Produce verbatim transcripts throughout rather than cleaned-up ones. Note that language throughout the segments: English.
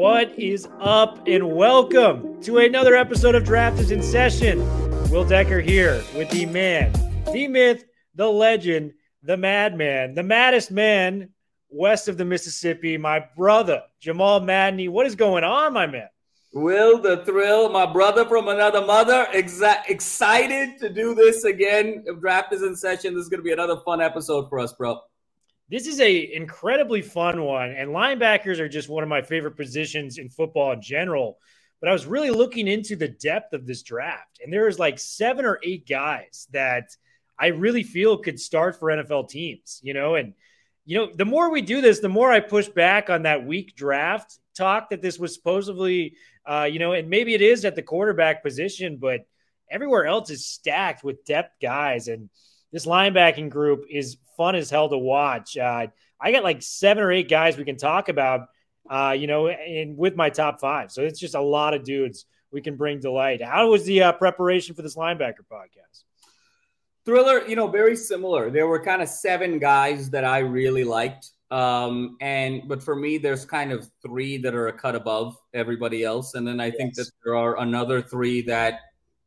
What is up, and welcome to another episode of Draft is in Session. Will Decker here with the man, the myth, the legend, the madman, the maddest man west of the Mississippi, my brother, Jamal Madni. What is going on, my man? Will the Thrill, my brother from another mother, exa- excited to do this again. If Draft is in Session, this is going to be another fun episode for us, bro. This is a incredibly fun one, and linebackers are just one of my favorite positions in football in general. But I was really looking into the depth of this draft, and there is like seven or eight guys that I really feel could start for N F L teams, you know, and you know, the more we do this, the more I push back on that weak draft talk that this was supposedly, uh, you know, and maybe it is at the quarterback position, but everywhere else is stacked with depth guys. And this linebacking group is fun as hell to watch. Uh, I got like seven or eight guys we can talk about, uh, you know, and with my top five. So it's just a lot of dudes we can bring to light. How was the uh, preparation for this linebacker podcast? Thriller, you know, very similar. There were kind of seven guys that I really liked. Um, and but for me, there's kind of three that are a cut above everybody else. And then I yes. think that there are another three that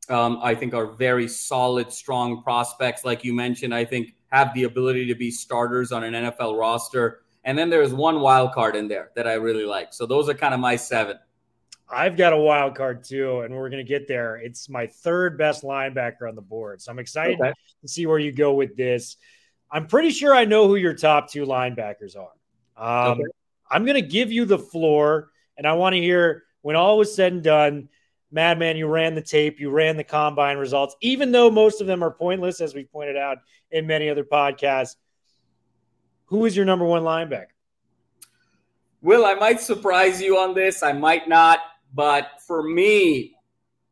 um, I think are very solid, strong prospects. Like you mentioned, I think have the ability to be starters on an N F L roster. And then there's one wild card in there that I really like. So those are kind of my seven. I've got a wild card too, and we're going to get there. It's my third best linebacker on the board. So I'm excited okay. to see where you go with this. I'm pretty sure I know who your top two linebackers are. Um, okay. I'm going to give you the floor, and I want to hear when all was said and done, Madman, you ran the tape, you ran the combine results, even though most of them are pointless, as we pointed out in many other podcasts. Who is your number one linebacker? Will, I might surprise you on this. I might not. But for me,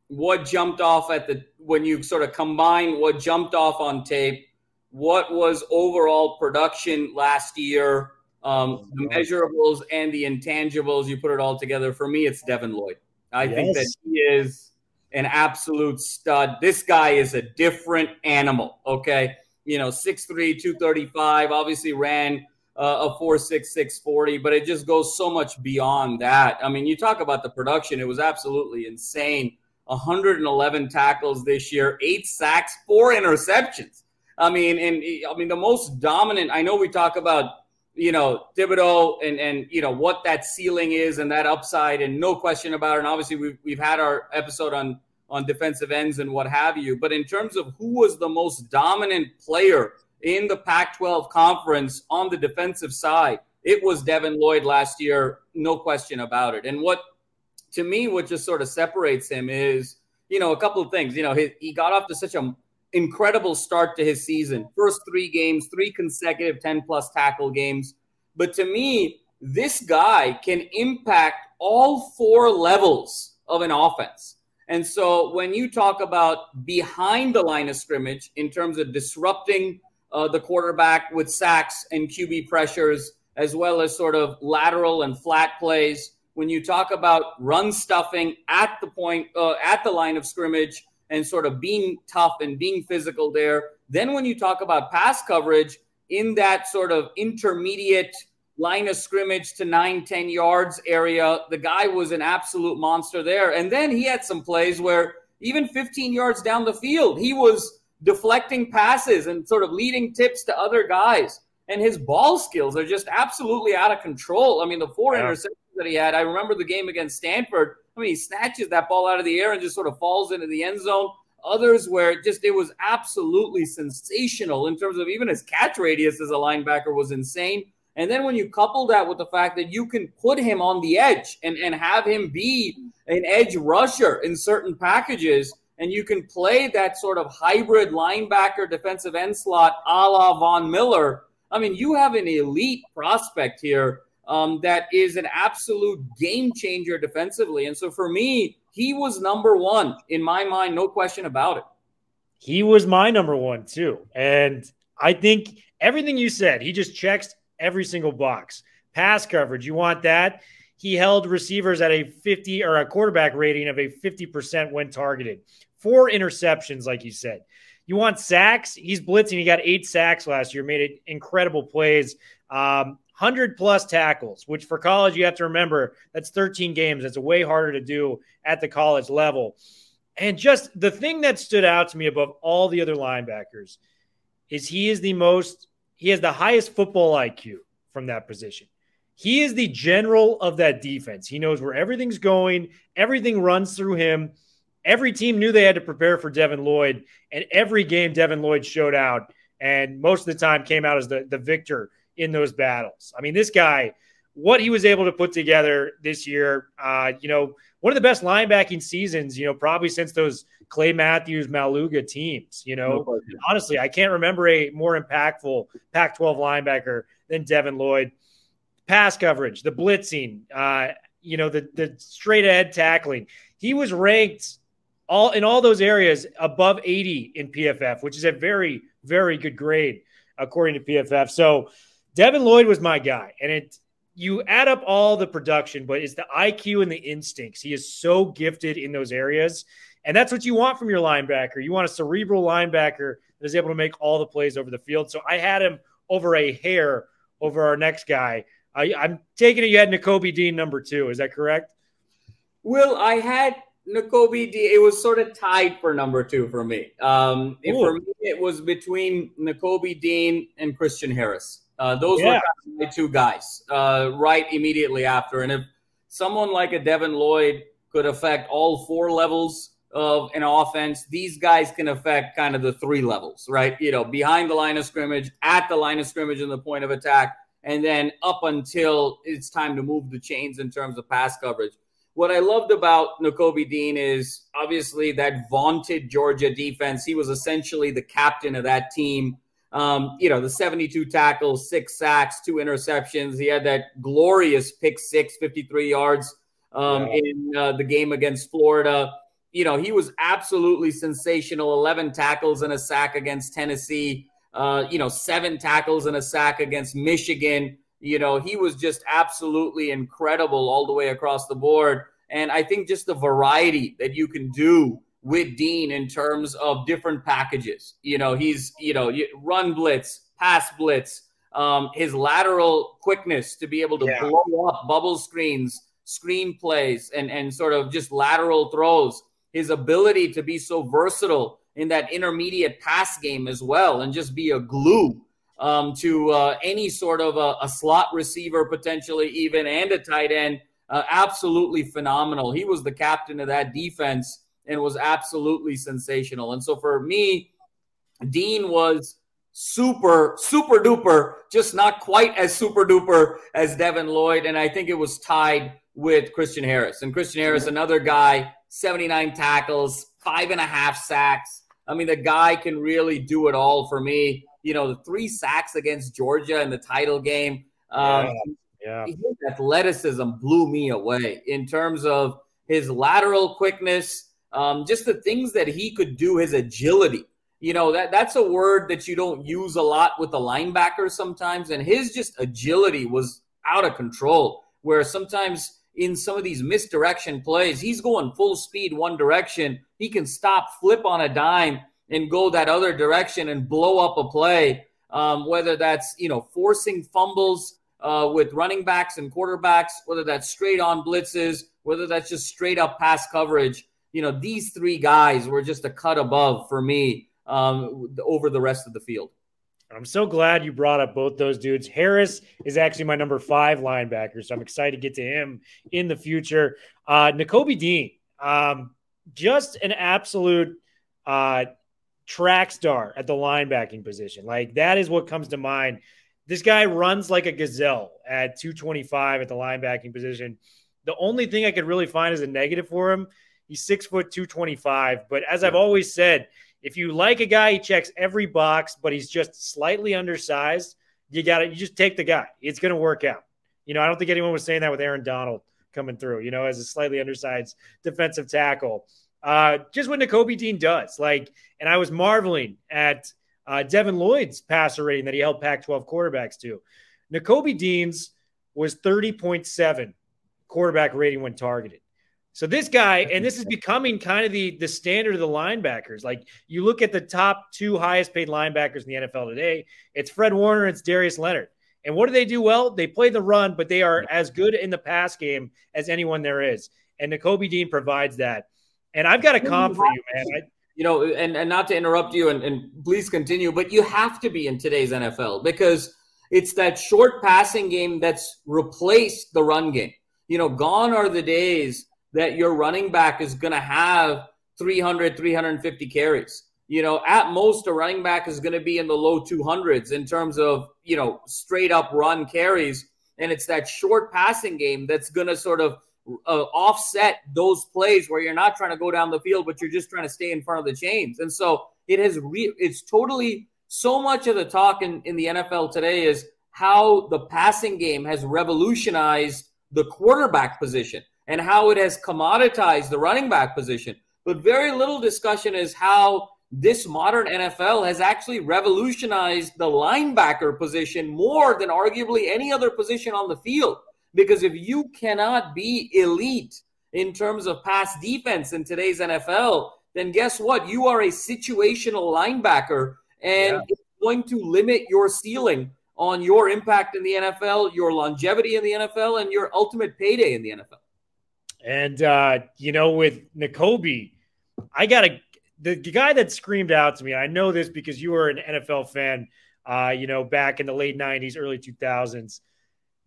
what jumped off at the when you sort of combine what jumped off on tape, what was overall production last year, um, the measurables and the intangibles, you put it all together. For me, it's Devin Lloyd. I yes. think that he is an absolute stud. This guy is a different animal, okay? You know, six three, two thirty-five, obviously ran Uh, a four six, six forty, but it just goes so much beyond that. I mean, you talk about the production. It was absolutely insane. one hundred eleven tackles this year, eight sacks, four interceptions. I mean, and I mean, the most dominant, I know we talk about, you know, Thibodeau and, and you know, what that ceiling is and that upside and no question about it. And obviously we've, we've had our episode on, on defensive ends and what have you, but in terms of who was the most dominant player in the Pac twelve conference on the defensive side, it was Devin Lloyd last year, no question about it. And what, to me, what just sort of separates him is, you know, a couple of things. You know, he, he got off to such an incredible start to his season. First three games, three consecutive ten-plus tackle games. But to me, this guy can impact all four levels of an offense. And so when you talk about behind the line of scrimmage in terms of disrupting – Uh, the quarterback with sacks and Q B pressures, as well as sort of lateral and flat plays. When you talk about run stuffing at the point, uh, at the line of scrimmage and sort of being tough and being physical there. Then when you talk about pass coverage in that sort of intermediate line of scrimmage to nine, ten yards area, the guy was an absolute monster there. And then he had some plays where even fifteen yards down the field, he was deflecting passes and sort of leading tips to other guys. And his ball skills are just absolutely out of control. I mean, the four yeah. interceptions that he had, I remember the game against Stanford. I mean, he snatches that ball out of the air and just sort of falls into the end zone. Others where it just, it was absolutely sensational in terms of even his catch radius as a linebacker was insane. And then when you couple that with the fact that you can put him on the edge and, and have him be an edge rusher in certain packages, and you can play that sort of hybrid linebacker defensive end slot a la Von Miller. I mean, you have an elite prospect here um, that is an absolute game changer defensively. And so for me, he was number one in my mind, no question about it. He was my number one too. And I think everything you said, he just checks every single box. Pass coverage, you want that? He held receivers at a fifty or a quarterback rating of a fifty percent when targeted. Four interceptions, like you said. You want sacks? He's blitzing. He got eight sacks last year, made it incredible plays. Um, one hundred plus tackles, which for college, you have to remember, that's thirteen games. It's way harder to do at the college level. And just the thing that stood out to me above all the other linebackers is he is the most, he has the highest football I Q from that position. He is the general of that defense. He knows where everything's going. Everything runs through him. Every team knew they had to prepare for Devin Lloyd, and every game Devin Lloyd showed out and most of the time came out as the, the victor in those battles. I mean, this guy, what he was able to put together this year, uh, you know, one of the best linebacking seasons, you know, probably since those Clay Matthews, Maluga teams, you know. No honestly, I can't remember a more impactful Pac twelve linebacker than Devin Lloyd. Pass coverage, the blitzing, uh, you know, the, the straight ahead tackling. He was ranked all in all those areas above eighty in P F F, which is a very, very good grade according to P F F. So Devin Lloyd was my guy, and it, you add up all the production, but it's the I Q and the instincts. He is so gifted in those areas, and that's what you want from your linebacker. You want a cerebral linebacker that is able to make all the plays over the field. So I had him over a hair over our next guy. I, I'm taking it you had Nakobe Dean number two. Is that correct? Well, I had Nakobe Dean. It was sort of tied for number two for me. Um, for me, it was between Nakobe Dean and Christian Harris. Uh, those yeah. were my two guys uh, right immediately after. And if someone like a Devin Lloyd could affect all four levels of an offense, these guys can affect kind of the three levels, right? You know, behind the line of scrimmage, at the line of scrimmage and the point of attack, and then up until it's time to move the chains in terms of pass coverage. What I loved about Nakobe Dean is obviously that vaunted Georgia defense. He was essentially the captain of that team. Um, you know, the seventy-two tackles, six sacks, two interceptions. He had that glorious pick six, fifty-three yards um, yeah. in uh, the game against Florida. You know, he was absolutely sensational. eleven tackles and a sack against Tennessee. Uh, you know, seven tackles and a sack against Michigan. You know, he was just absolutely incredible all the way across the board. And I think just the variety that you can do with Dean in terms of different packages. You know, he's, you know, run blitz, pass blitz, um, his lateral quickness to be able to yeah. blow up bubble screens, screen plays, and, and sort of just lateral throws. His ability to be so versatile in that intermediate pass game as well and just be a glue um, to uh, any sort of a, a slot receiver potentially even and a tight end. Uh, absolutely phenomenal. He was the captain of that defense and was absolutely sensational. And so for me, Dean was super, super duper, just not quite as super duper as Devin Lloyd. And I think it was tied with Christian Harris. And Christian Harris, another guy, seventy-nine tackles, five and a half sacks. I mean, the guy can really do it all for me. You know, the three sacks against Georgia in the title game. Um, yeah. Yeah. His athleticism blew me away in terms of his lateral quickness, Um, just the things that he could do, his agility. You know, that that's a word that you don't use a lot with the linebackers sometimes. And his just agility was out of control, where sometimes in some of these misdirection plays, he's going full speed one direction. He can stop, flip on a dime, and go that other direction and blow up a play, um, whether that's, you know, forcing fumbles uh, with running backs and quarterbacks, whether that's straight on blitzes, whether that's just straight up pass coverage. You know, these three guys were just a cut above for me um, over the rest of the field. I'm so glad you brought up both those dudes. Harris is actually my number five linebacker, so I'm excited to get to him in the future. Uh, Nakobe Dean, um, just an absolute uh, track star at the linebacking position. Like, that is what comes to mind. This guy runs like a gazelle at two twenty-five at the linebacking position. The only thing I could really find is a negative for him. He's six foot two twenty-five, but as I've always said, if you like a guy, he checks every box, but he's just slightly undersized. You got to you just take the guy. It's going to work out. You know, I don't think anyone was saying that with Aaron Donald coming through, you know, as a slightly undersized defensive tackle. Uh, just what Nakobe Dean does, like, and I was marveling at uh, Devin Lloyd's passer rating that he held Pac twelve quarterbacks to. Nakobe Dean's was thirty point seven quarterback rating when targeted. So this guy, and this is becoming kind of the, the standard of the linebackers. Like, you look at the top two highest paid linebackers in the N F L today, it's Fred Warner, it's Darius Leonard. And what do they do well? They play the run, but they are as good in the pass game as anyone there is. And Nakobe Dean provides that. And I've got a comp for you, man. I, you know, and, and not to interrupt you, and, and please continue, but you have to be in today's N F L because it's that short passing game that's replaced the run game. You know, gone are the days that your running back is going to have three hundred, three fifty carries. You know, at most, a running back is going to be in the low two hundreds in terms of, you know, straight up run carries. And it's that short passing game that's going to sort of uh, offset those plays where you're not trying to go down the field, but you're just trying to stay in front of the chains. And so it has re- it's totally so much of the talk in, in the N F L today is how the passing game has revolutionized the quarterback position and how it has commoditized the running back position. But very little discussion is how this modern N F L has actually revolutionized the linebacker position more than arguably any other position on the field. Because if you cannot be elite in terms of pass defense in today's N F L, then guess what? You are a situational linebacker, and yeah. it's going to limit your ceiling on your impact in the N F L, your longevity in the N F L, and your ultimate payday in the N F L. And, uh, you know, with Nakobe, I got to – the guy that screamed out to me, I know this because you were an N F L fan, uh, you know, back in the late nineties, early two thousands,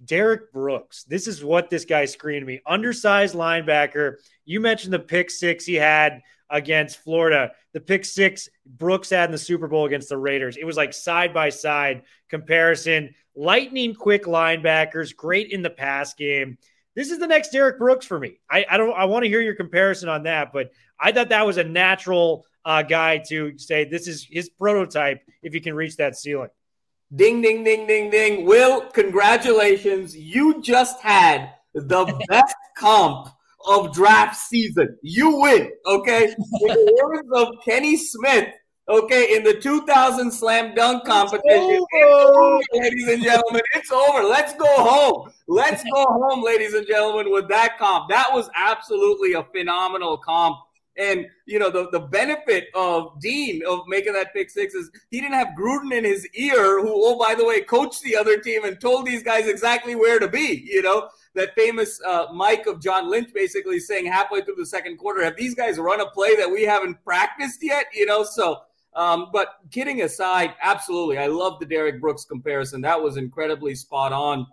Derek Brooks. This is what this guy screamed to me. Undersized linebacker. You mentioned the pick six he had against Florida, the pick six Brooks had in the Super Bowl against the Raiders. It was like side-by-side comparison. Lightning quick linebackers, great in the pass game. This is the next Derek Brooks for me. I, I don't. I want to hear your comparison on that, but I thought that was a natural uh, guy to say this is his prototype if you can reach that ceiling. Ding, ding, ding, ding, ding. Will, congratulations. You just had the best comp of draft season. You win, okay? In the words of Kenny Smith, okay, in the two thousand slam dunk competition. It's over, ladies and gentlemen. It's over. Let's go home. Let's go home, ladies and gentlemen, with that comp. That was absolutely a phenomenal comp. And, you know, the, the benefit of Dean of making that pick six is he didn't have Gruden in his ear, who, oh, by the way, coached the other team and told these guys exactly where to be, you know. That famous uh, mic of John Lynch basically saying halfway through the second quarter, have these guys run a play that we haven't practiced yet? You know, so – Um, but kidding aside, absolutely. I love the Derek Brooks comparison. That was incredibly spot on.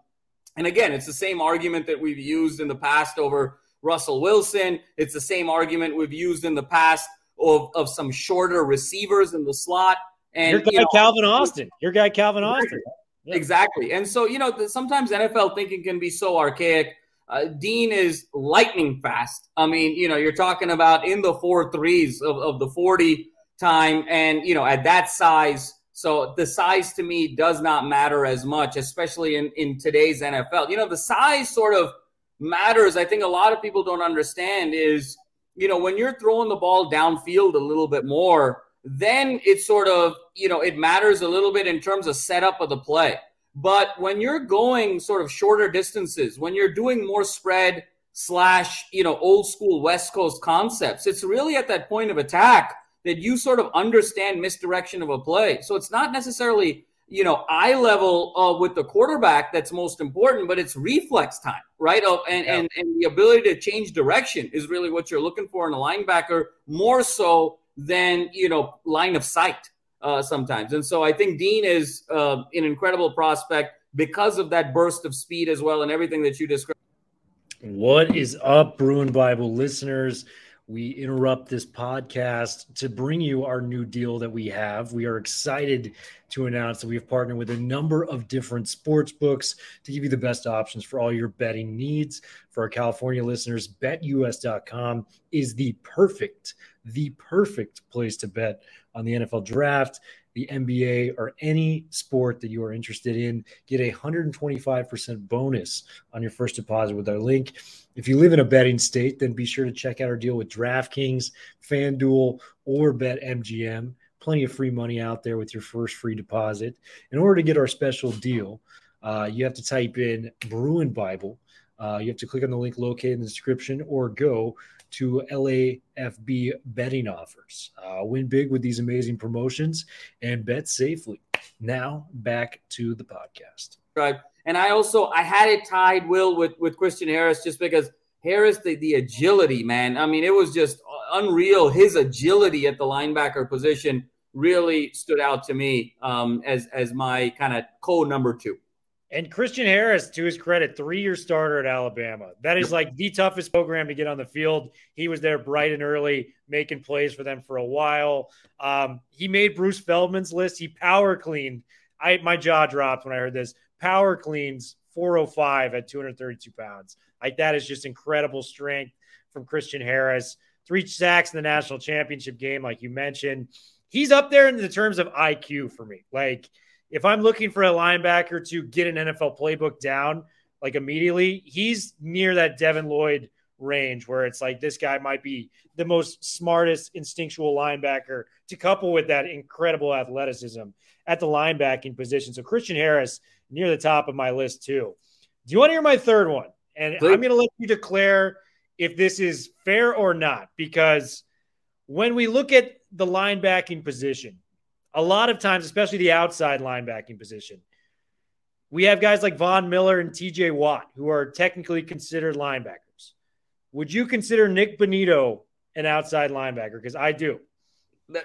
And again, it's the same argument that we've used in the past over Russell Wilson. It's the same argument we've used in the past of, of some shorter receivers in the slot. And your guy, you know, Calvin Austin, your guy, Calvin Austin. Yeah. Exactly. And so, you know, sometimes N F L thinking can be so archaic. Uh, Dean is lightning fast. I mean, you know, you're talking about in the four threes of, of the forty time, and you know, at that size. So the size to me does not matter as much, especially in in today's N F L. You know, the size sort of matters. I think a lot of people don't understand is, you know, when you're throwing the ball downfield a little bit more, then it's sort of, you know, it matters a little bit in terms of setup of the play. But when you're going sort of shorter distances, when you're doing more spread slash, you know, old school West Coast concepts, it's really at that point of attack that you sort of understand misdirection of a play. So it's not necessarily, you know, eye level uh, with the quarterback that's most important, but it's reflex time, right? Uh, and, yeah. and and the ability to change direction is really what you're looking for in a linebacker, more so than, you know, line of sight uh, sometimes. And so I think Dean is uh, an incredible prospect because of that burst of speed as well and everything that you described. What is up, Bruin Bible listeners? We interrupt this podcast to bring you our new deal that we have. We are excited to announce that we have partnered with a number of different sports books to give you the best options for all your betting needs. For our California listeners, bet U S dot com is the perfect, the perfect place to bet on the N F L draft, the N B A, or any sport that you are interested in. Get a one hundred twenty-five percent bonus on your first deposit with our link. If you live in a betting state, then be sure to check out our deal with DraftKings, FanDuel, or BetMGM. Plenty of free money out there with your first free deposit. In order to get our special deal, uh, you have to type in Bruin Bible. Uh, you have to click on the link located in the description or go to L A F B betting offers. Uh, win big with these amazing promotions and bet safely. Now back to the podcast. drive. And I also, I had it tied, Will, with, with Christian Harris, just because Harris, the, the agility, man. I mean, it was just unreal. His agility at the linebacker position really stood out to me um, as, as my kind of co number two. And Christian Harris, to his credit, three-year starter at Alabama. That is like the toughest program to get on the field. He was there bright and early, making plays for them for a while. Um, he made Bruce Feldman's list. He power cleaned. I, my jaw dropped when I heard this. Power cleans four oh five at two hundred thirty-two pounds. Like, that is just incredible strength from Christian Harris. Three sacks in the national championship game, like you mentioned. He's up there in the terms of I Q for me. Like, if I'm looking for a linebacker to get an N F L playbook down, like, immediately, he's near that Devin Lloyd range where it's like, this guy might be the most smartest instinctual linebacker to couple with that incredible athleticism at the linebacking position. So Christian Harris near the top of my list too. Do you want to hear my third one? And Please. I'm going to let you declare if this is fair or not, because when we look at the linebacking position, a lot of times, especially the outside linebacking position, we have guys like Von Miller and T J Watt, who are technically considered linebackers. Would you consider Nick Bonitto an outside linebacker? Because I do.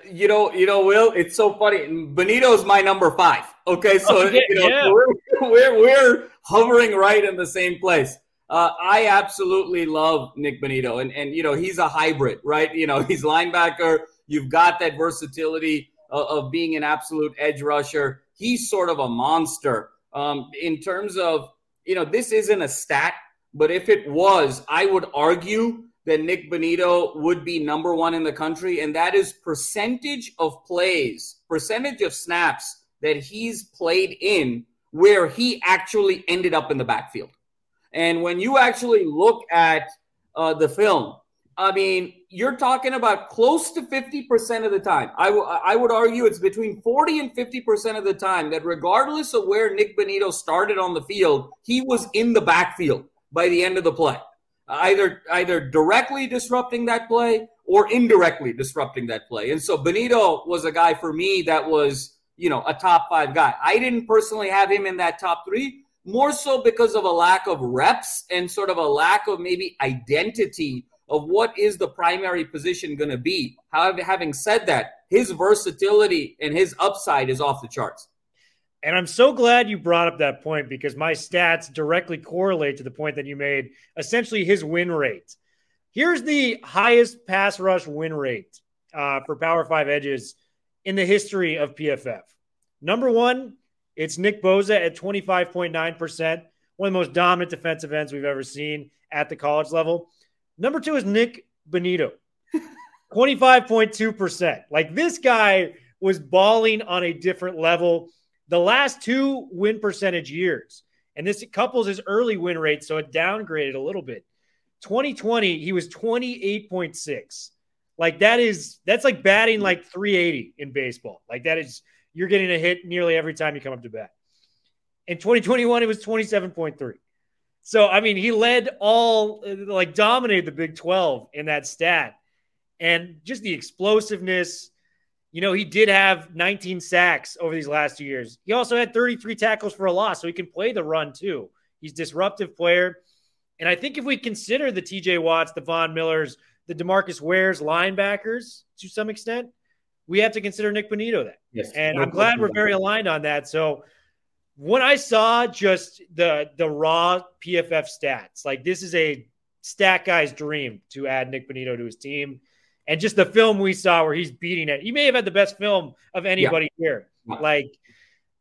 You know, you know, Will, it's so funny. Bonitto's my number five. Okay, so, oh, yeah, you know, yeah. we're, we're, we're hovering right in the same place. Uh, I absolutely love Nick Bonitto. And, and, you know, he's a hybrid, right? You know, he's linebacker. You've got that versatility of being an absolute edge rusher. He's sort of a monster um, in terms of, you know, this isn't a stat, but if it was, I would argue that Nick Bonitto would be number one in the country, and that is percentage of plays, percentage of snaps that he's played in where he actually ended up in the backfield. And when you actually look at uh, the film, I mean, you're talking about close to fifty percent of the time. I, w- I would argue it's between forty and fifty percent of the time that regardless of where Nick Bonitto started on the field, he was in the backfield by the end of the play, either either directly disrupting that play or indirectly disrupting that play. And so Bonitto was a guy for me that was, you know, a top five guy. I didn't personally have him in that top three, more so because of a lack of reps and sort of a lack of maybe identity of what is the primary position going to be. However, having said that, his versatility and his upside is off the charts. And I'm so glad you brought up that point, because my stats directly correlate to the point that you made, essentially his win rate. Here's the highest pass rush win rate uh, for Power five edges in the history of P F F. Number one, it's Nick Bosa at twenty-five point nine percent, one of the most dominant defensive ends we've ever seen at the college level. Number two is Nick Bonitto, twenty-five point two percent. Like, this guy was balling on a different level the last two win percentage years. And this couples his early win rate, so it downgraded a little bit. twenty twenty, he was twenty-eight point six. Like, that is, that's like batting like three eighty in baseball. Like, that is, you're getting a hit nearly every time you come up to bat. In twenty twenty-one, it was twenty-seven point three. So, I mean, he led all, like, dominated the Big twelve in that stat. And just the explosiveness, you know, he did have nineteen sacks over these last two years. He also had thirty-three tackles for a loss, so he can play the run too. He's a disruptive player. And I think if we consider the T J Watts, the Von Millers, the DeMarcus Ware's linebackers to some extent, we have to consider Nick Bonitto that. Yes, and I'm glad we're very aligned on that. So, when I saw just the the raw P F F stats, like, this is a stat guy's dream to add Nick Bonitto to his team. And just the film we saw where he's beating it. He may have had the best film of anybody yeah. here. Yeah. Like,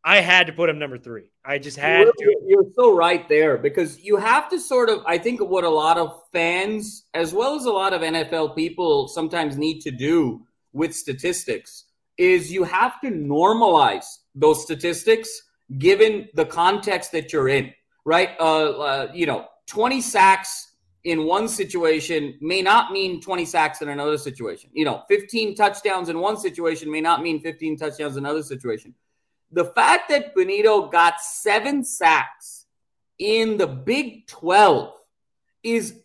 I had to put him number three. I just had you're, to. You're so right there, because you have to sort of, I think what a lot of fans as well as a lot of N F L people sometimes need to do with statistics is you have to normalize those statistics given the context that you're in, right? Uh, uh, you know, twenty sacks in one situation may not mean twenty sacks in another situation. You know, fifteen touchdowns in one situation may not mean fifteen touchdowns in another situation. The fact that Bonitto got seven sacks in the Big twelve is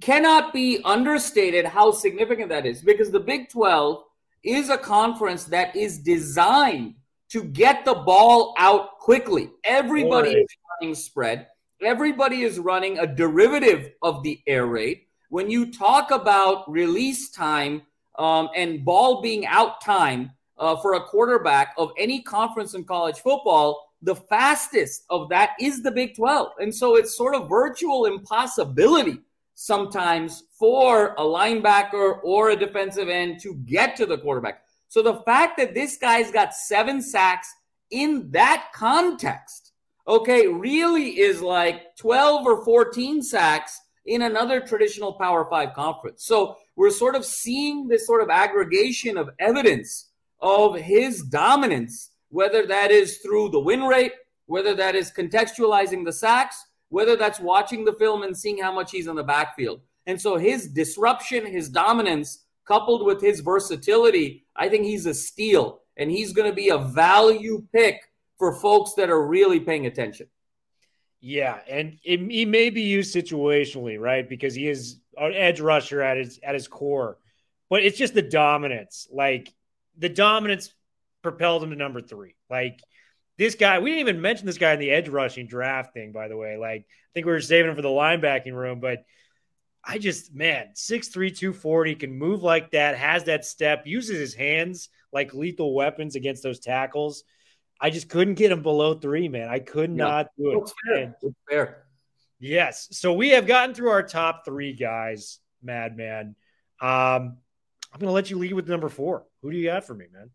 cannot be understated how significant that is, because the Big twelve is a conference that is designed to get the ball out quickly. Everybody Boy. is running spread. Everybody is running a derivative of the air raid. When you talk about release time um, and ball being out time uh, for a quarterback of any conference in college football, the fastest of that is the Big twelve. And so it's sort of virtual impossibility sometimes for a linebacker or a defensive end to get to the quarterback. So the fact that this guy's got seven sacks in that context, okay, really is like twelve or fourteen sacks in another traditional Power Five conference. So we're sort of seeing this sort of aggregation of evidence of his dominance, whether that is through the win rate, whether that is contextualizing the sacks, whether that's watching the film and seeing how much he's in the backfield. And so his disruption, his dominance, coupled with his versatility, I think he's a steal. And he's going to be a value pick for folks that are really paying attention. Yeah, and it, he may be used situationally, right? Because he is an edge rusher at his at his core. But it's just the dominance. Like, the dominance propelled him to number three. Like, this guy, we didn't even mention this guy in the edge rushing draft thing, by the way. Like, I think we were saving him for the linebacking room, but I just, man, six three, two forty, can move like that, has that step, uses his hands like lethal weapons against those tackles. I just couldn't get him below three, man. I could yeah. not do it. It's fair. And, it's fair. Yes. So we have gotten through our top three guys, Madman. Um, I'm going to let you lead with number four. Who do you got for me, man?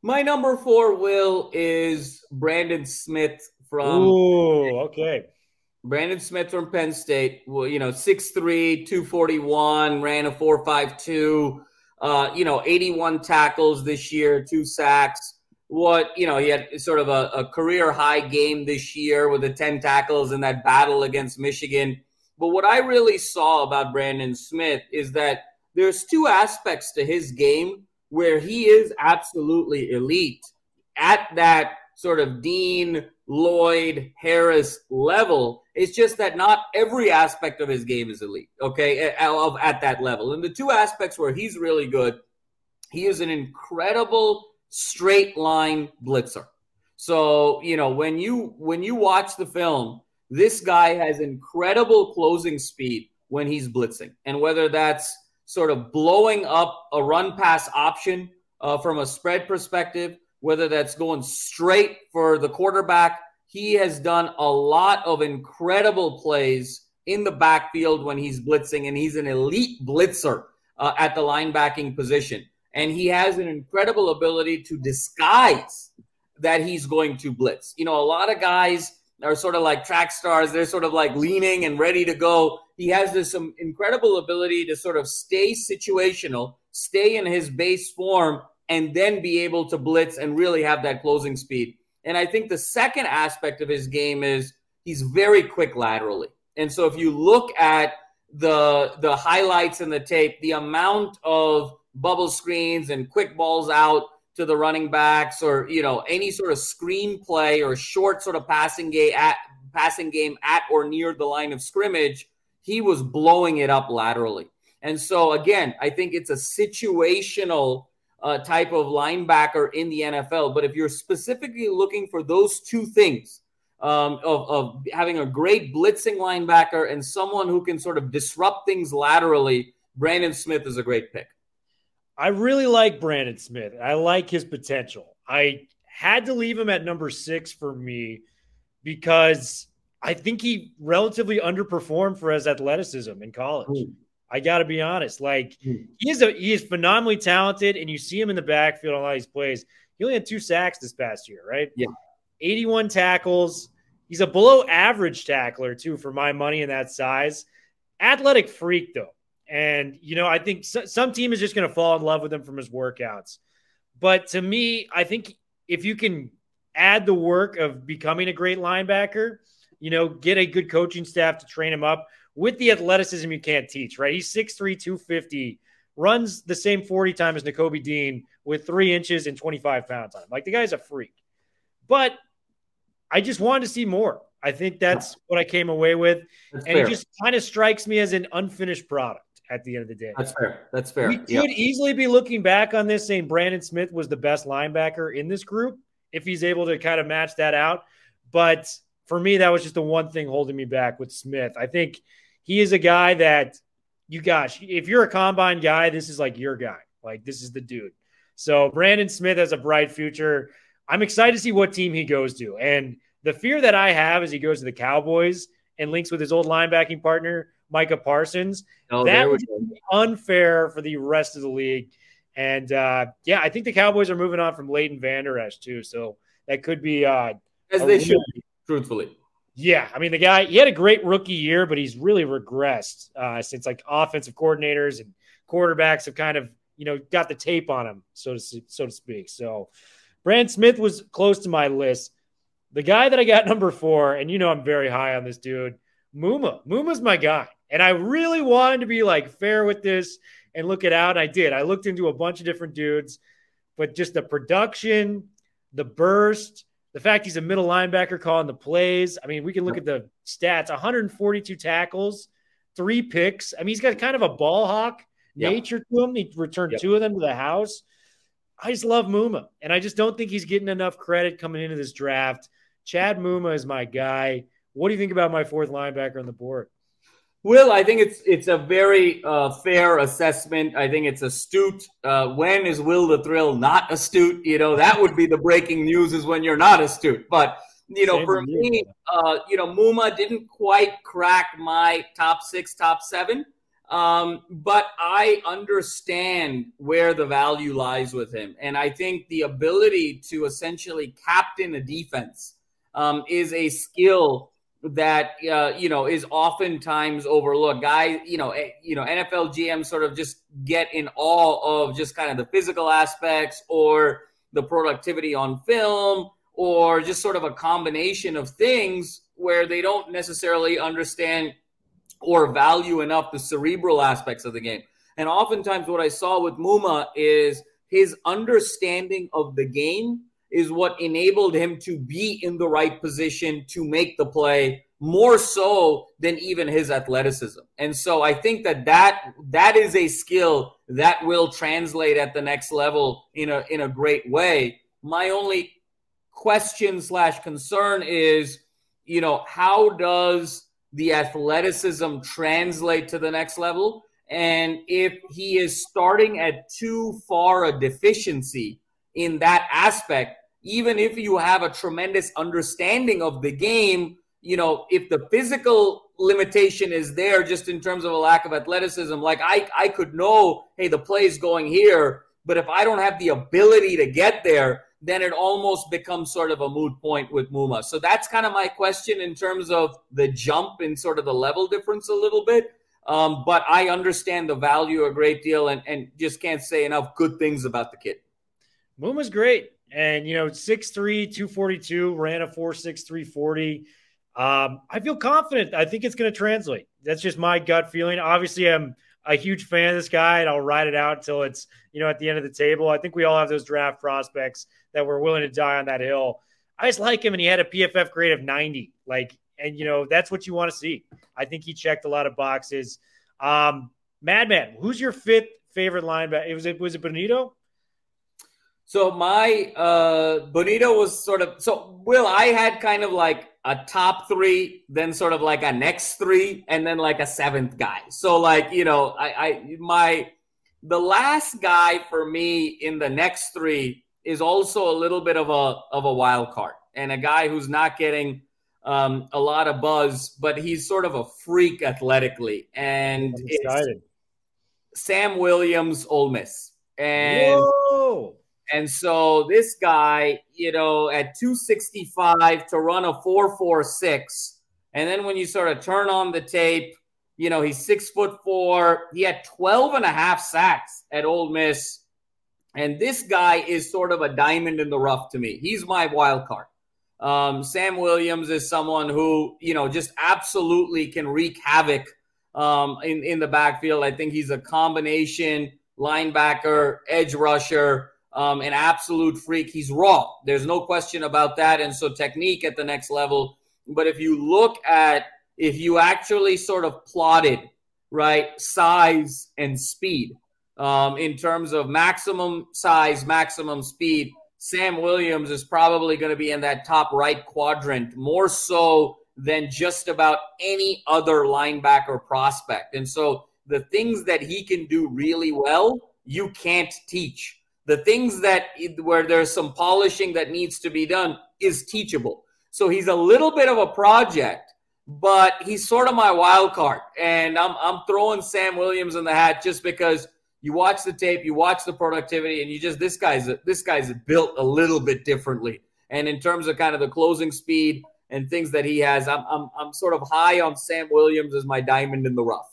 My number four, Will, is Brandon Smith from Ooh, okay. Brandon Smith from Penn State. Well, you know, six three, two forty-one, ran a four five two, uh, you know, eighty-one tackles this year, two sacks. What, you know, he had sort of a, a career high game this year with the ten tackles in that battle against Michigan. But what I really saw about Brandon Smith is that there's two aspects to his game where he is absolutely elite at that sort of Dean, Lloyd, Harris level. It's just that not every aspect of his game is elite, okay, at, at that level. And the two aspects where he's really good, he is an incredible straight line blitzer. So, you know, when you when you watch the film, this guy has incredible closing speed when he's blitzing. And whether that's sort of blowing up a run-pass option uh, from a spread perspective, whether that's going straight for the quarterback, he has done a lot of incredible plays in the backfield when he's blitzing, and he's an elite blitzer uh, at the linebacking position. And he has an incredible ability to disguise that he's going to blitz. You know, a lot of guys are sort of like track stars. They're sort of like leaning and ready to go. He has this some incredible ability to sort of stay situational, stay in his base form, and then be able to blitz and really have that closing speed. And I think the second aspect of his game is he's very quick laterally. And so if you look at the, the highlights in the tape, the amount of bubble screens and quick balls out to the running backs or, you know, any sort of screen play or short sort of passing game at, passing game at or near the line of scrimmage, he was blowing it up laterally. And so, again, I think it's a situational uh, type of linebacker in the N F L. But if you're specifically looking for those two things, um, of, of having a great blitzing linebacker and someone who can sort of disrupt things laterally, Brandon Smith is a great pick. I really like Brandon Smith. I like his potential. I had to leave him at number six for me because I think he relatively underperformed for his athleticism in college. Mm. I got to be honest. Like, mm. he is a, he is phenomenally talented, and you see him in the backfield on a lot of these plays. He only had two sacks this past year, right? Yeah. eighty-one tackles. He's a below-average tackler, too, for my money in that size. Athletic freak, though. And, you know, I think some team is just going to fall in love with him from his workouts. But to me, I think if you can add the work of becoming a great linebacker, you know, get a good coaching staff to train him up with the athleticism you can't teach, right? He's six three, two fifty, runs the same forty time as Nakobe Dean with three inches and twenty-five pound time. Like, the guy's a freak. But I just wanted to see more. I think that's what I came away with. That's and fair. It just kind of strikes me as an unfinished product at the end of the day. That's fair. That's fair. We yep. could easily be looking back on this saying Brandon Smith was the best linebacker in this group if he's able to kind of match that out. But for me, that was just the one thing holding me back with Smith. I think he is a guy that you, gosh, if you're a combine guy, this is like your guy. Like, this is the dude. So Brandon Smith has a bright future. I'm excited to see what team he goes to. And the fear that I have is he goes to the Cowboys and links with his old linebacking partner, Micah Parsons. Oh, that would be unfair for the rest of the league. And, uh, yeah, I think the Cowboys are moving on from Leighton Vander Esch, too. So that could be uh, – As they should be, truthfully. Yeah. I mean, the guy – he had a great rookie year, but he's really regressed uh, since, like, offensive coordinators and quarterbacks have kind of, you know, got the tape on him, so to, so to speak. So Brandon Smith was close to my list. The guy that I got number four, and you know I'm very high on this dude, Muma. Muma's my guy. And I really wanted to be, like, fair with this and look it out. I did. I looked into a bunch of different dudes, but just the production, the burst, the fact he's a middle linebacker calling the plays. I mean, we can look at the stats, one hundred forty-two tackles, three picks. I mean, he's got kind of a ball hawk nature yep. to him. He returned yep. two of them to the house. I just love Muma, and I just don't think he's getting enough credit coming into this draft. Chad Muma is my guy. What do you think about my fourth linebacker on the board? Will, I think it's it's a very uh, fair assessment. I think it's astute. Uh, when is Will the Thrill not astute? You know, that would be the breaking news, is when you're not astute. But, you know, Same for you. me, uh, you know, Muma didn't quite crack my top six, top seven. Um, but I understand where the value lies with him. And I think the ability to essentially captain a defense um, is a skill that, uh, you know, is oftentimes overlooked. Guys, you know, you know, N F L G Ms sort of just get in awe of just kind of the physical aspects or the productivity on film or just sort of a combination of things where they don't necessarily understand or value enough the cerebral aspects of the game. And oftentimes what I saw with Muma is his understanding of the game is what enabled him to be in the right position to make the play, more so than even his athleticism. And so I think that that, that is a skill that will translate at the next level in a, in a great way. My only question slash concern is, you know, how does the athleticism translate to the next level? And if he is starting at too far a deficiency in that aspect, even if you have a tremendous understanding of the game, you know, if the physical limitation is there just in terms of a lack of athleticism, like I, I could know, hey, the play is going here, but if I don't have the ability to get there, then it almost becomes sort of a moot point with Muma. So that's kind of my question in terms of the jump and sort of the level difference a little bit. Um, but I understand the value a great deal and, and just can't say enough good things about the kid. Muma's great. And, you know, six three, two forty-two, ran a four six, three forty. Um, I feel confident. I think it's going to translate. That's just my gut feeling. Obviously, I'm a huge fan of this guy, and I'll ride it out until it's, you know, at the end of the table. I think we all have those draft prospects that we're willing to die on that hill. I just like him, and he had a P F F grade of ninety. Like, and, you know, that's what you want to see. I think he checked a lot of boxes. Um, Madman, who's your fifth favorite linebacker? Was it, was it Bonitto? So my uh, Bonitto was sort of – so, Will, I had kind of like a top three, then sort of like a next three, and then like a seventh guy. So, like, you know, I, I my – the last guy for me in the next three is also a little bit of a of a wild card and a guy who's not getting um, a lot of buzz, but he's sort of a freak athletically. And it's Sam Williams, Ole Miss. And Whoa! And so this guy, you know, at two sixty-five to run a four forty-six. And then when you sort of turn on the tape, you know, he's six foot four. He had twelve and a half sacks at Ole Miss. And this guy is sort of a diamond in the rough to me. He's my wild card. Um, Sam Williams is someone who, you know, just absolutely can wreak havoc um, in, in the backfield. I think he's a combination linebacker, edge rusher. Um, an absolute freak. He's raw. There's no question about that. And so technique at the next level. But if you look at, if you actually sort of plotted, right, size and speed um, in terms of maximum size, maximum speed, Sam Williams is probably going to be in that top right quadrant more so than just about any other linebacker prospect. And so the things that he can do really well, you can't teach. The things that where there's some polishing that needs to be done is teachable. So he's a little bit of a project, but he's sort of my wild card. And I'm I'm throwing Sam Williams in the hat just because you watch the tape, you watch the productivity, and you just this guy's this guy's built a little bit differently. And in terms of kind of the closing speed and things that he has, I'm I'm I'm sort of high on Sam Williams as my diamond in the rough.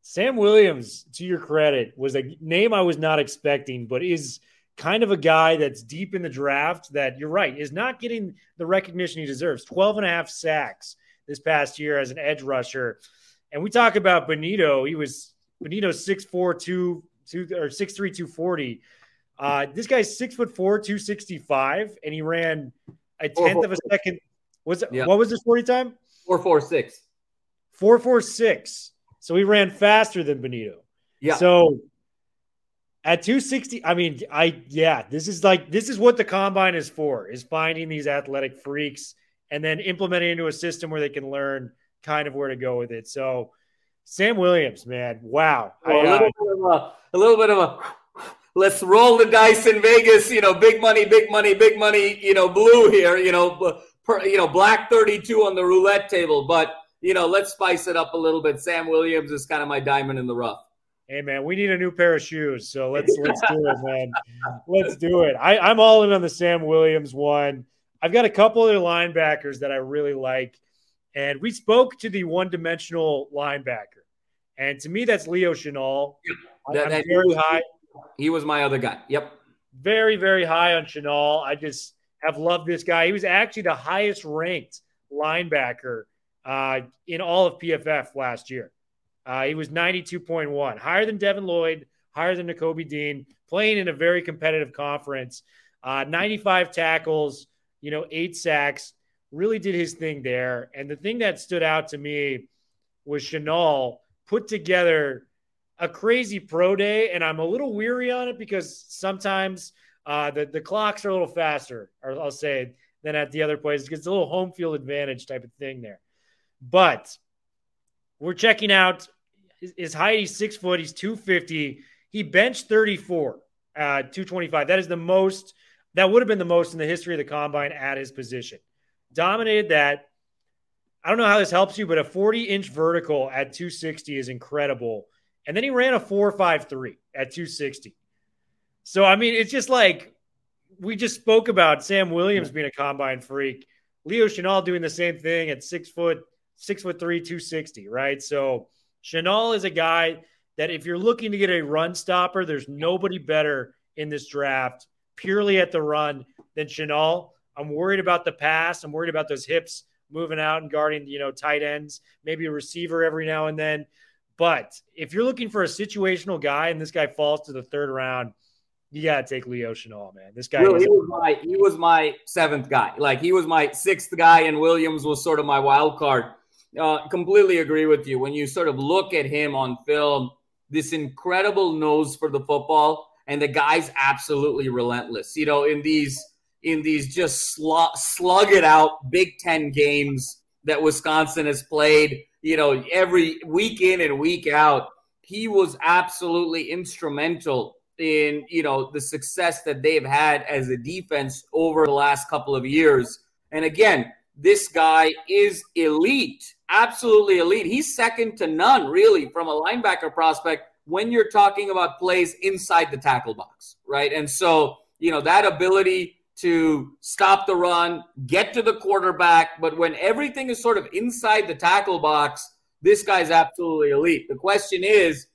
Sam Williams, to your credit, was a name I was not expecting, but is kind of a guy that's deep in the draft that, you're right, is not getting the recognition he deserves. twelve and a half sacks this past year as an edge rusher. And we talk about Bonitto. He was Bonitto's six four, two forty. Uh, this guy's six four, two sixty-five, and he ran a tenth four, of a four, second. Was yeah. What was his forty time? four forty-six. four forty-six. So he ran faster than Bonitto. Yeah. So at two sixty, I mean, I yeah, this is like this is what the combine is for, is finding these athletic freaks and then implementing into a system where they can learn kind of where to go with it. So Sam Williams, man, wow. Well, I, a, little bit of a, a little bit of a let's roll the dice in Vegas, you know, big money, big money, big money, you know, blue here, you know, per, you know, black thirty-two on the roulette table, but you know, let's spice it up a little bit. Sam Williams is kind of my diamond in the rough. Hey, man, we need a new pair of shoes, so let's let's do it, man. Let's do it. I, I'm all in on the Sam Williams one. I've got a couple of linebackers that I really like, and we spoke to the one-dimensional linebacker, and to me, that's Leo Chenal. Yep. That, that, very he was, high. He was my other guy. Yep. Very, very high on Chenal. I just have loved this guy. He was actually the highest-ranked linebacker Uh, in all of P F F last year. Uh, he was ninety-two point one, higher than Devin Lloyd, higher than Nakobe Dean, playing in a very competitive conference. Uh, ninety-five tackles, you know, eight sacks, really did his thing there. And the thing that stood out to me was Chenal put together a crazy pro day, and I'm a little weary on it because sometimes uh, the, the clocks are a little faster, or I'll say, than at the other places. It's a little home field advantage type of thing there. But we're checking out his height. He's six foot. He's two fifty. He benched thirty-four, uh, two twenty-five. That is the most, that would have been the most in the history of the combine at his position. Dominated that. I don't know how this helps you, but a forty inch vertical at two sixty is incredible. And then he ran a four five three at two sixty. So, I mean, it's just like we just spoke about Sam Williams being a combine freak. Leo Chenal doing the same thing at six foot. Six foot three, two sixty, right? So Chenal is a guy that if you're looking to get a run stopper, there's nobody better in this draft purely at the run than Chenal. I'm worried about the pass. I'm worried about those hips moving out and guarding, you know, tight ends, maybe a receiver every now and then. But if you're looking for a situational guy and this guy falls to the third round, you got to take Leo Chenal, man. This guy really, he, was my, he was my seventh guy. Like, he was my sixth guy, and Williams was sort of my wild card. Uh, completely agree with you. When you sort of look at him on film, this incredible nose for the football, and the guy's absolutely relentless. You know, in these in these just slug, slug it out Big Ten games that Wisconsin has played, you know, every week in and week out, he was absolutely instrumental in, you know, the success that they've had as a defense over the last couple of years. And again, this guy is elite, absolutely elite. He's second to none, really, from a linebacker prospect when you're talking about plays inside the tackle box, right? And so, you know, that ability to stop the run, get to the quarterback, but when everything is sort of inside the tackle box, this guy's absolutely elite. The question is,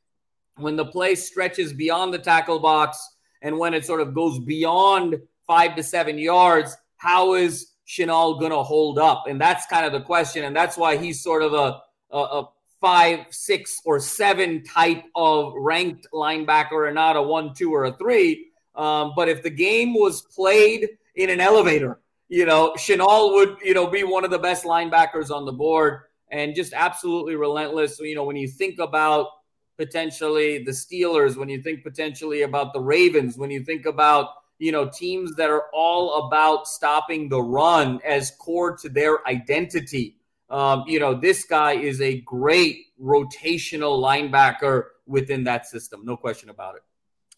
when the play stretches beyond the tackle box and when it sort of goes beyond five to seven yards, how is Chenal going to hold up? And that's kind of the question. And that's why he's sort of a, a, a five, six, or seven type of ranked linebacker and not a one, two, or a three. Um, but if the game was played in an elevator, you know, Chenal would, you know, be one of the best linebackers on the board and just absolutely relentless. So, you know, when you think about potentially the Steelers, when you think potentially about the Ravens, when you think about, you know, teams that are all about stopping the run as core to their identity. Um, you know, this guy is a great rotational linebacker within that system. No question about it.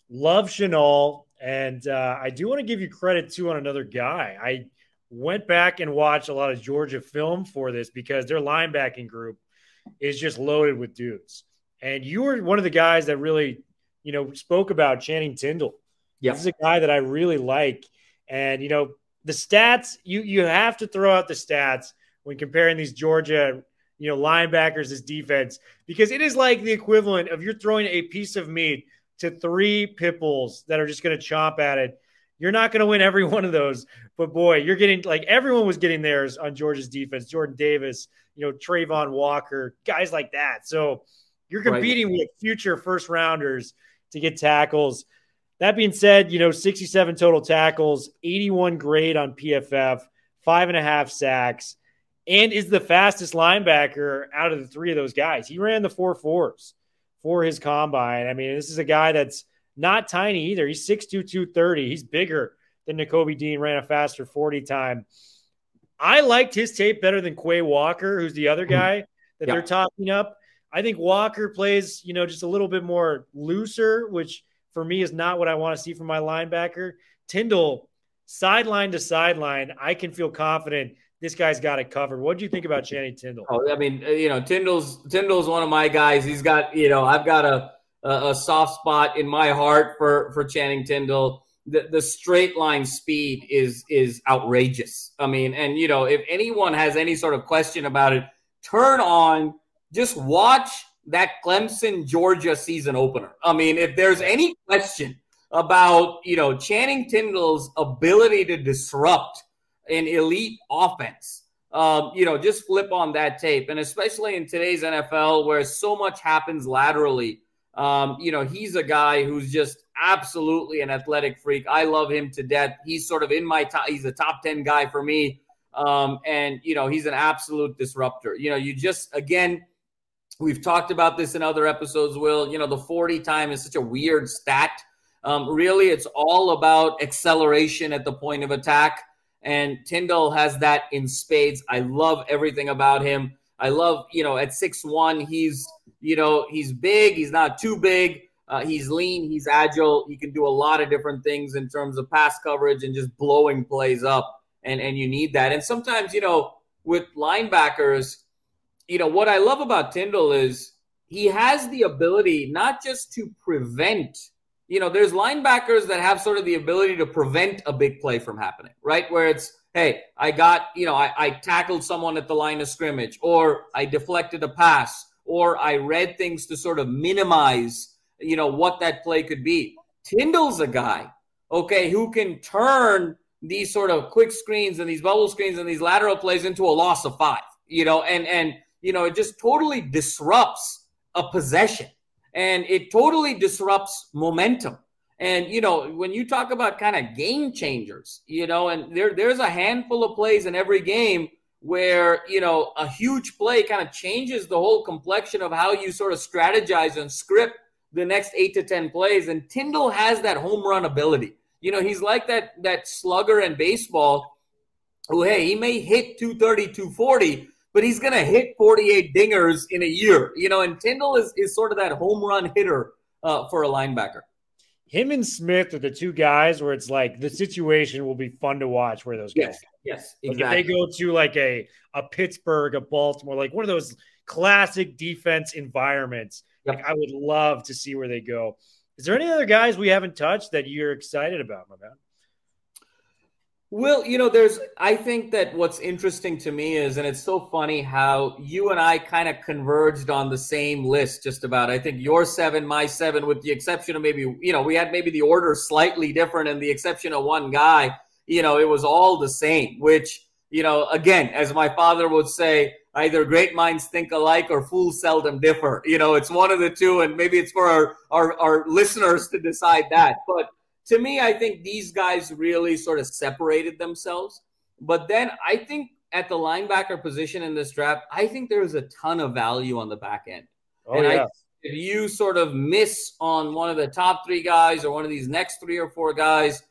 Love Chenal. And uh, I do want to give you credit, too, on another guy. I went back and watched a lot of Georgia film for this because their linebacking group is just loaded with dudes. And you were one of the guys that really, you know, spoke about Channing Tindall. Yep. This is a guy that I really like. And, you know, the stats, you you have to throw out the stats when comparing these Georgia, you know, linebackers, this defense, because it is like the equivalent of you're throwing a piece of meat to three pit bulls that are just going to chomp at it. You're not going to win every one of those, but boy, you're getting like everyone was getting theirs on Georgia's defense. Jordan Davis, you know, Trayvon Walker, guys like that. So you're competing right with future first rounders to get tackles. That being said, you know, sixty-seven total tackles, eighty-one grade on P F F, five and a half sacks, and is the fastest linebacker out of the three of those guys. He ran the four fours for his combine. I mean, this is a guy that's not tiny either. He's six two, two thirty. He's bigger than Nakobe Dean, ran a faster forty time. I liked his tape better than Quay Walker, who's the other guy that yeah. they're talking up. I think Walker plays, you know, just a little bit more looser, which for me is not what I want to see from my linebacker. Tindall, sideline to sideline, I can feel confident this guy's got it covered. What do you think about Channing Tindall? Oh, I mean, you know, Tindall's Tindall's one of my guys. He's got, you know, I've got a a, a soft spot in my heart for for Channing Tindall. The, the straight line speed is is outrageous. I mean, and you know, if anyone has any sort of question about it, turn on. Just watch that Clemson, Georgia season opener. I mean, if there's any question about, you know, Channing Tindall's ability to disrupt an elite offense, um, you know, just flip on that tape. And especially in today's N F L where so much happens laterally, um, you know, he's a guy who's just absolutely an athletic freak. I love him to death. He's sort of in my top, he's a top ten guy for me. Um, and, you know, he's an absolute disruptor. You know, you just, again, we've talked about this in other episodes, Will. You know, the forty time is such a weird stat. Um, really, it's all about acceleration at the point of attack. And Tindall has that in spades. I love everything about him. I love, you know, at six one, he's, you know, he's big. He's not too big. Uh, he's lean. He's agile. He can do a lot of different things in terms of pass coverage and just blowing plays up. And, and you need that. And sometimes, you know, with linebackers, you know, what I love about Tindall is he has the ability not just to prevent, you know, there's linebackers that have sort of the ability to prevent a big play from happening, right? Where it's, hey, I got, you know, I, I tackled someone at the line of scrimmage, or I deflected a pass, or I read things to sort of minimize, you know, what that play could be. Tindall's a guy, okay, who can turn these sort of quick screens and these bubble screens and these lateral plays into a loss of five, you know, and, and, you know, it just totally disrupts a possession, and it totally disrupts momentum. And, you know, when you talk about kind of game changers, you know, and there there's a handful of plays in every game where, you know, a huge play kind of changes the whole complexion of how you sort of strategize and script the next eight to ten plays. And Tindall has that home run ability. You know, he's like that that slugger in baseball who, hey, he may hit two thirty, two forty, but he's going to hit forty-eight dingers in a year, you know, and Tindall is, is sort of that home run hitter uh, for a linebacker. Him and Smith are the two guys where it's like the situation will be fun to watch where those guys. Yes, yes, exactly. Like if they go to like a, a Pittsburgh, a Baltimore, like one of those classic defense environments, yep. Like I would love to see where they go. Is there any other guys we haven't touched that you're excited about, my man? Well, you know, there's, I think that what's interesting to me is, and it's so funny how you and I kind of converged on the same list just about. I think your seven, my seven, with the exception of maybe, you know, we had maybe the order slightly different and the exception of one guy, you know, it was all the same, which, you know, again, as my father would say, either great minds think alike or fools seldom differ. You know, it's one of the two, and maybe it's for our, our, our listeners to decide that. But to me, I think these guys really sort of separated themselves. But then I think at the linebacker position in this draft, I think there's a ton of value on the back end. Oh, and yeah. I, if you sort of miss on one of the top three guys or one of these next three or four guys,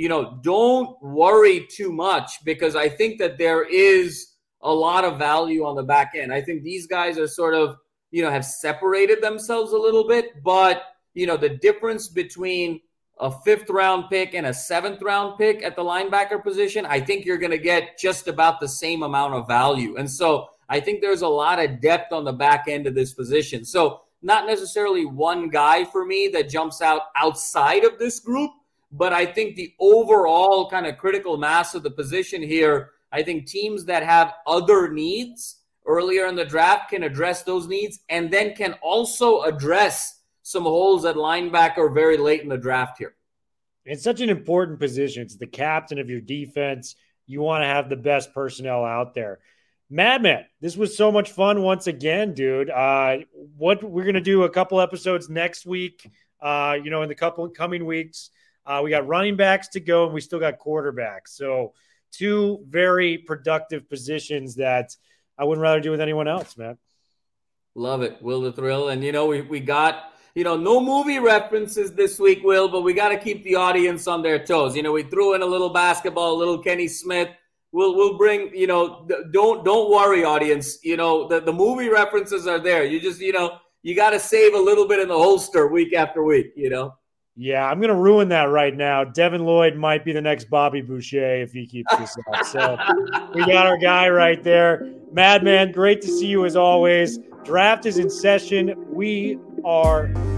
you know, don't worry too much, because I think that there is a lot of value on the back end. I think these guys are sort of, you know, have separated themselves a little bit, but, you know, the difference between a fifth round pick and a seventh round pick at the linebacker position, I think you're going to get just about the same amount of value. And so I think there's a lot of depth on the back end of this position. So not necessarily one guy for me that jumps out outside of this group, but I think the overall kind of critical mass of the position here, I think teams that have other needs earlier in the draft can address those needs, and then can also address some holes at linebacker very late in the draft here. It's such an important position. It's the captain of your defense. You want to have the best personnel out there. Madman, this was so much fun once again, dude. Uh, what we're going to do a couple episodes next week, uh, you know, in the couple coming weeks. Uh, we got running backs to go, and we still got quarterbacks. So two very productive positions that I wouldn't rather do with anyone else, man. Love it. Will the thrill. And, you know, we, we got, you know, no movie references this week, Will, but we got to keep the audience on their toes. You know, we threw in a little basketball, a little Kenny Smith. We'll, we'll bring, you know, th- don't, don't worry, audience. You know, the, the movie references are there. You just, you know, you got to save a little bit in the holster week after week, you know? Yeah, I'm going to ruin that right now. Devin Lloyd might be the next Bobby Boucher if he keeps this up. So we got our guy right there. Madman, great to see you as always. Draft is in session. We are